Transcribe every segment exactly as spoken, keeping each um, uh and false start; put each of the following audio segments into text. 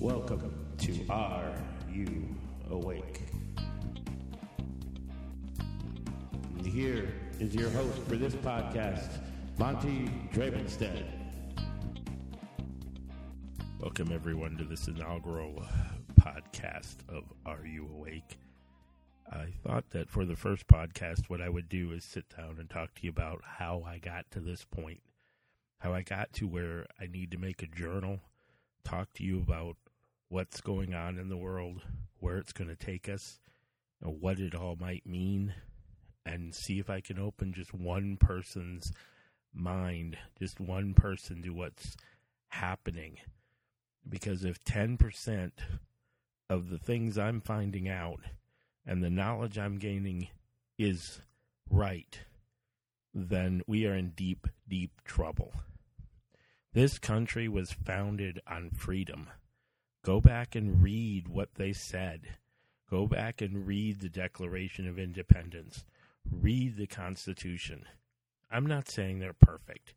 Welcome to Are You Awake? And here is your host for this podcast, Monty Dravenstead. Welcome everyone to this inaugural podcast of Are You Awake? I thought that for the first podcast, what I would do is sit down and talk to you about how I got to this point, how I got to where I need to make a journal, talk to you about what's going on in the world, where it's going to take us, and what it all might mean, and see if I can open just one person's mind, just one person to what's happening. Because if ten percent of the things I'm finding out and the knowledge I'm gaining is right, then we are in deep, deep trouble. This country was founded on freedom. Go back and read what they said. Go back and read the Declaration of Independence. Read the Constitution. I'm not saying they're perfect,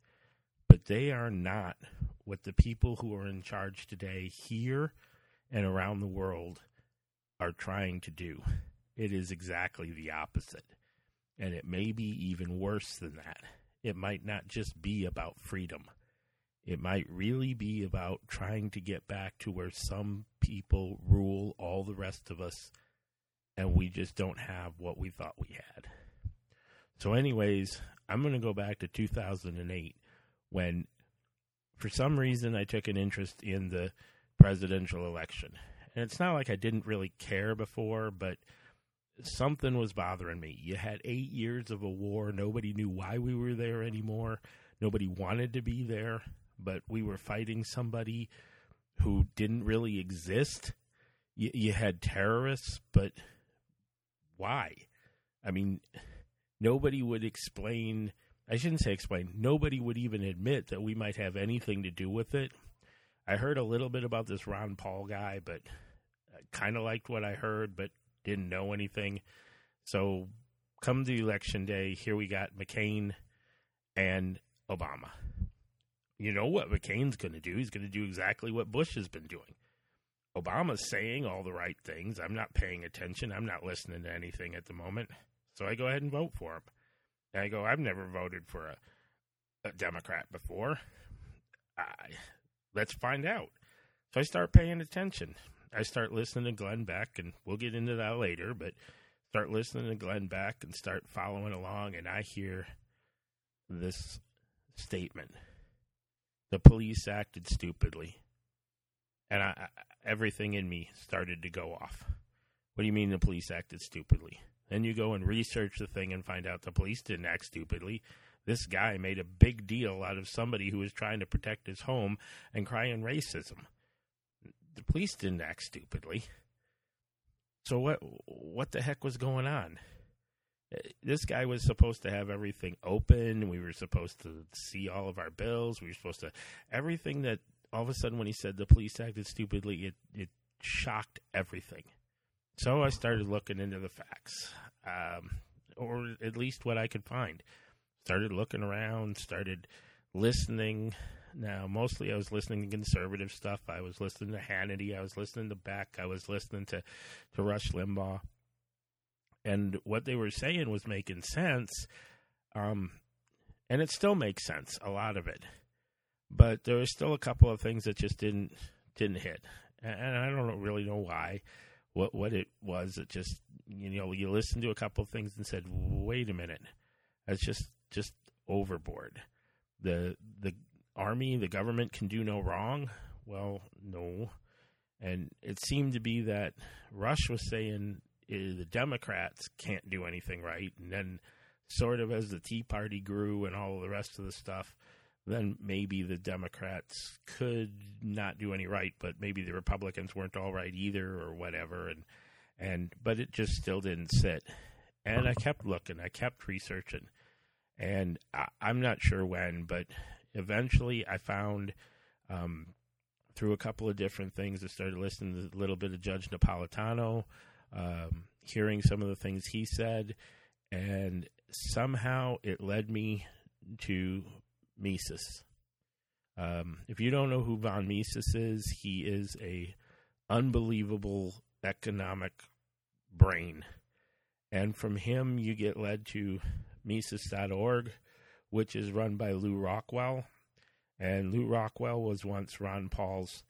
but they are not what the people who are in charge today here and around the world are trying to do. It is exactly the opposite, and it may be even worse than that. It might not just be about freedom. It might really be about trying to get back to where some people rule all the rest of us, and we just don't have what we thought we had. So anyways, I'm going to go back to two thousand eight when, for some reason, I took an interest in the presidential election. And it's not like I didn't really care before, but something was bothering me. You had eight years of a war. Nobody knew why we were there anymore. Nobody wanted to be there, but we were fighting somebody who didn't really exist. You, you had terrorists, but why? I mean, nobody would explain, I shouldn't say explain, nobody would even admit that we might have anything to do with it. I heard a little bit about this Ron Paul guy, but I kind of liked what I heard, but didn't know anything. So come the election day, here we got McCain and Obama. You know what McCain's going to do? He's going to do exactly what Bush has been doing. Obama's saying all the right things. I'm not paying attention. I'm not listening to anything at the moment. So I go ahead and vote for him. And I go, I've never voted for a, a Democrat before. I, let's find out. So I start paying attention. I start listening to Glenn Beck, and we'll get into that later, but start listening to Glenn Beck and start following along, and I hear this statement. The police acted stupidly. And I, I, everything in me started to go off. What do you mean the police acted stupidly? Then you go and research the thing and find out the police didn't act stupidly. This guy made a big deal out of somebody who was trying to protect his home and crying racism. The police didn't act stupidly. So what, what the heck was going on? This guy was supposed to have everything open. We were supposed to see all of our bills. We were supposed to – everything that – all of a sudden when he said the police acted stupidly, it, it shocked everything. So I started looking into the facts, um, or at least what I could find. Started looking around, started listening. Now, mostly I was listening to conservative stuff. I was listening to Hannity. I was listening to Beck. I was listening to, to Rush Limbaugh. And what they were saying was making sense, um, and it still makes sense, a lot of it. But there were still a couple of things that just didn't didn't hit, and I don't really know why, what what it was. It just, you know, you listened to a couple of things and said, "Wait a minute, that's just just overboard." The the army, the government can do no wrong. Well, no, and it seemed to be that Rush was saying the Democrats can't do anything right. And then sort of as the Tea Party grew and all the rest of the stuff, then maybe the Democrats could not do any right, but maybe the Republicans weren't all right either or whatever. And, and but it just still didn't sit. And I kept looking. I kept researching. And I, I'm not sure when, but eventually I found um, through a couple of different things, I started listening to a little bit of Judge Napolitano, Um, hearing some of the things he said, and somehow it led me to Mises. Um, if you don't know who Von Mises is, he is a unbelievable economic brain. And from him, you get led to Mises dot org, which is run by Lou Rockwell. And Lou Rockwell was once Ron Paul's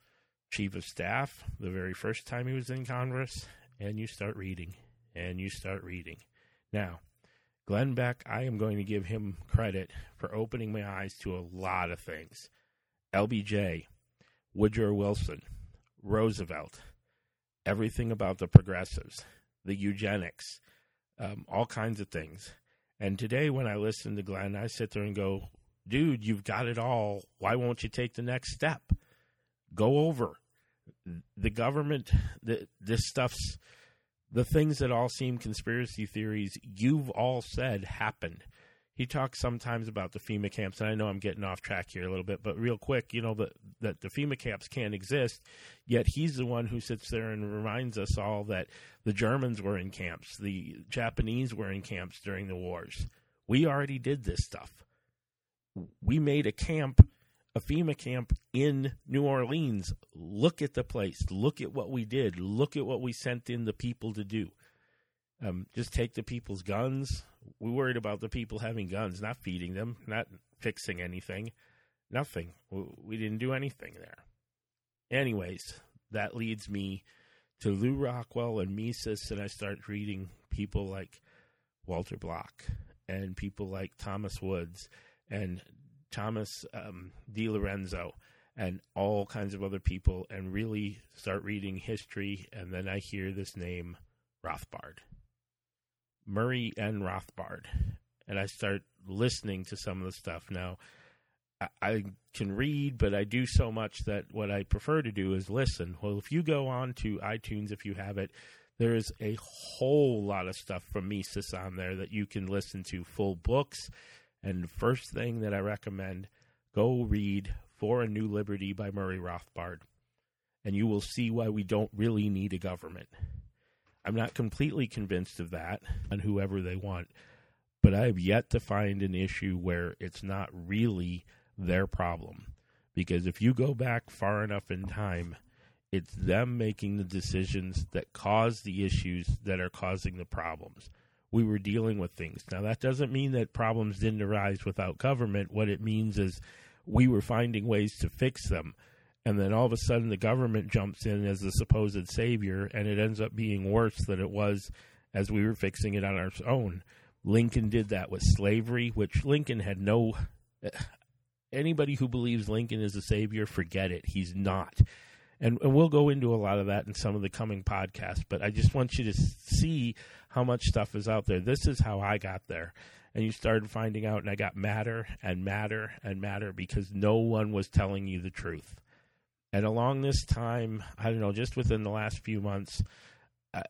chief of staff the very first time he was in Congress. And you start reading, and you start reading. Now, Glenn Beck, I am going to give him credit for opening my eyes to a lot of things. L B J, Woodrow Wilson, Roosevelt, everything about the progressives, the eugenics, um, all kinds of things. And today when I listen to Glenn, I sit there and go, dude, you've got it all. Why won't you take the next step? Go over. The government, the, this stuff's, the things that all seem conspiracy theories, you've all said happened. He talks sometimes about the FEMA camps, and I know I'm getting off track here a little bit, but real quick, you know, that the, the FEMA camps can't exist, yet he's the one who sits there and reminds us all that the Germans were in camps, the Japanese were in camps during the wars. We already did this stuff. We made a camp, a FEMA camp in New Orleans. Look at the place. Look at what we did. Look at what we sent in the people to do. Um, just take the people's guns. We worried about the people having guns, not feeding them, not fixing anything, nothing. We didn't do anything there. Anyways, that leads me to Lou Rockwell and Mises, and I start reading people like Walter Block and people like Thomas Woods and Thomas um, DiLorenzo and all kinds of other people, and really start reading history, and then I hear this name, Rothbard. Murray and Rothbard, and I start listening to some of the stuff. Now, I, I can read, but I do so much that what I prefer to do is listen. Well, if you go on to iTunes, if you have it, there is a whole lot of stuff from Mises on there that you can listen to, full books. And the first thing that I recommend, go read For a New Liberty by Murray Rothbard, and you will see why we don't really need a government. I'm not completely convinced of that on whoever they want, but I have yet to find an issue where it's not really their problem. Because if you go back far enough in time, it's them making the decisions that cause the issues that are causing the problems. We were dealing with things. Now, that doesn't mean that problems didn't arise without government. What it means is we were finding ways to fix them. And then all of a sudden the government jumps in as the supposed savior, and it ends up being worse than it was as we were fixing it on our own. Lincoln did that with slavery, which Lincoln had no... Anybody who believes Lincoln is a savior, forget it. He's not. And, and we'll go into a lot of that in some of the coming podcasts, but I just want you to see how much stuff is out there. This is how I got there. And you started finding out, and I got madder and madder and madder because no one was telling you the truth. And along this time, I don't know, just within the last few months,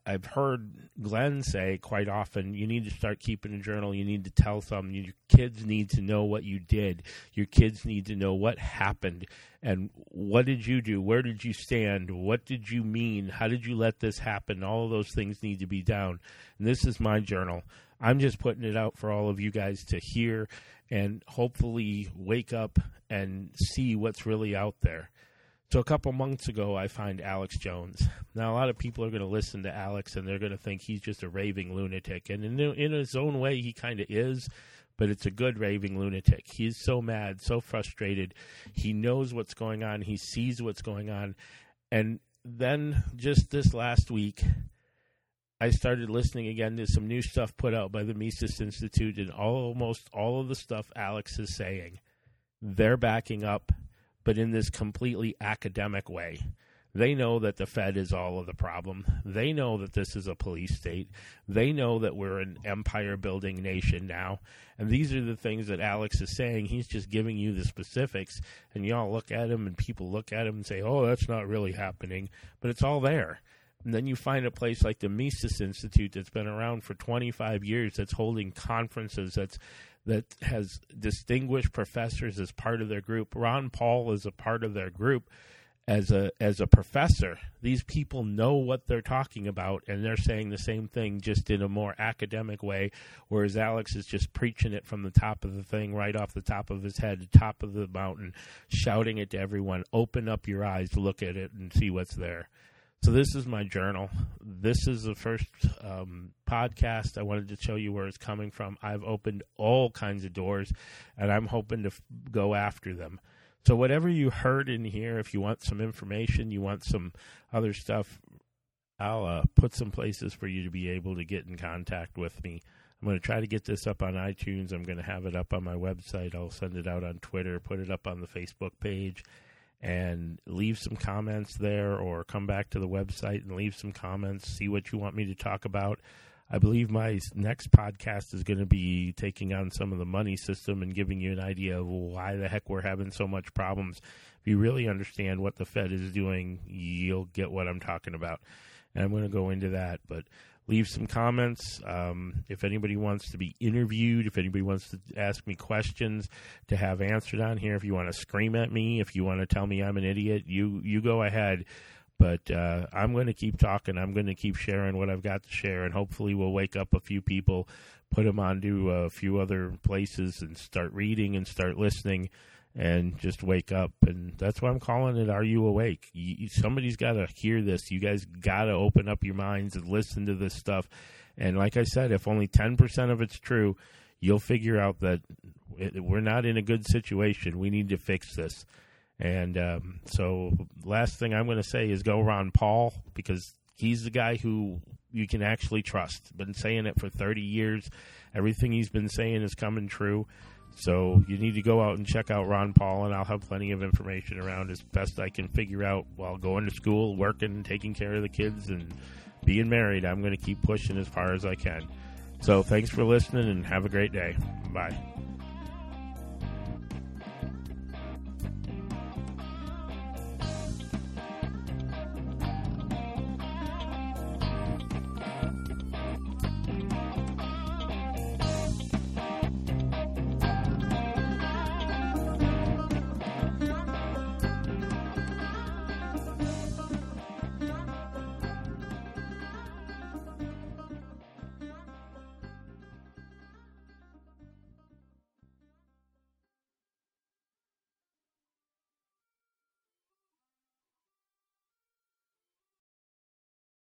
I've heard Glenn say quite often, you need to start keeping a journal. You need to tell some. Your kids need to know what you did. Your kids need to know what happened. And what did you do? Where did you stand? What did you mean? How did you let this happen? All of those things need to be down. And this is my journal. I'm just putting it out for all of you guys to hear and hopefully wake up and see what's really out there. So a couple months ago, I find Alex Jones. Now, a lot of people are going to listen to Alex, and they're going to think he's just a raving lunatic. And in, in his own way, he kind of is, but it's a good raving lunatic. He's so mad, so frustrated. He knows what's going on. He sees what's going on. And then just this last week, I started listening again to some new stuff put out by the Mises Institute, and almost all of the stuff Alex is saying, they're backing up, but in this completely academic way. They know that the Fed is all of the problem. They know that this is a police state. They know that we're an empire-building nation now. And these are the things that Alex is saying. He's just giving you the specifics. And y'all look at him, and people look at him and say, oh, that's not really happening. But it's all there. And then you find a place like the Mises Institute that's been around for twenty-five years, that's holding conferences, that's that has distinguished professors as part of their group. Ron Paul is a part of their group as a as a professor. These people know what they're talking about, and they're saying the same thing just in a more academic way, whereas Alex is just preaching it from the top of the thing, right off the top of his head, the top of the mountain, shouting it to everyone, open up your eyes, look at it, and see what's there. So this is my journal. This is the first um, podcast. I wanted to show you where it's coming from. I've opened all kinds of doors, and I'm hoping to f- go after them. So whatever you heard in here, if you want some information, you want some other stuff, I'll uh, put some places for you to be able to get in contact with me. I'm going to try to get this up on iTunes. I'm going to have it up on my website. I'll send it out on Twitter, put it up on the Facebook page, and leave some comments there, or come back to the website and leave some comments, see what you want me to talk about. I believe my next podcast is going to be taking on some of the money system and giving you an idea of why the heck we're having so much problems. If you really understand what the Fed is doing, you'll get what I'm talking about. And I'm going to go into that, but leave some comments. Um, if anybody wants to be interviewed, if anybody wants to ask me questions to have answered on here, if you want to scream at me, if you want to tell me I'm an idiot, you, you go ahead. But uh, I'm going to keep talking. I'm going to keep sharing what I've got to share, and hopefully we'll wake up a few people, put them onto a few other places, and start reading and start listening and just wake up. And that's why I'm calling it Are You Awake? You, somebody's got to hear this. You guys got to open up your minds and listen to this stuff. And like I said, if only ten percent of it's true, you'll figure out that we're not in a good situation. We need to fix this. And um, so last thing I'm going to say is go Ron Paul, because he's the guy who you can actually trust. Been saying it for thirty years. Everything he's been saying is coming true. So you need to go out and check out Ron Paul, and I'll have plenty of information around as best I can figure out while going to school, working, taking care of the kids, and being married. I'm going to keep pushing as far as I can. So thanks for listening, and have a great day. Bye.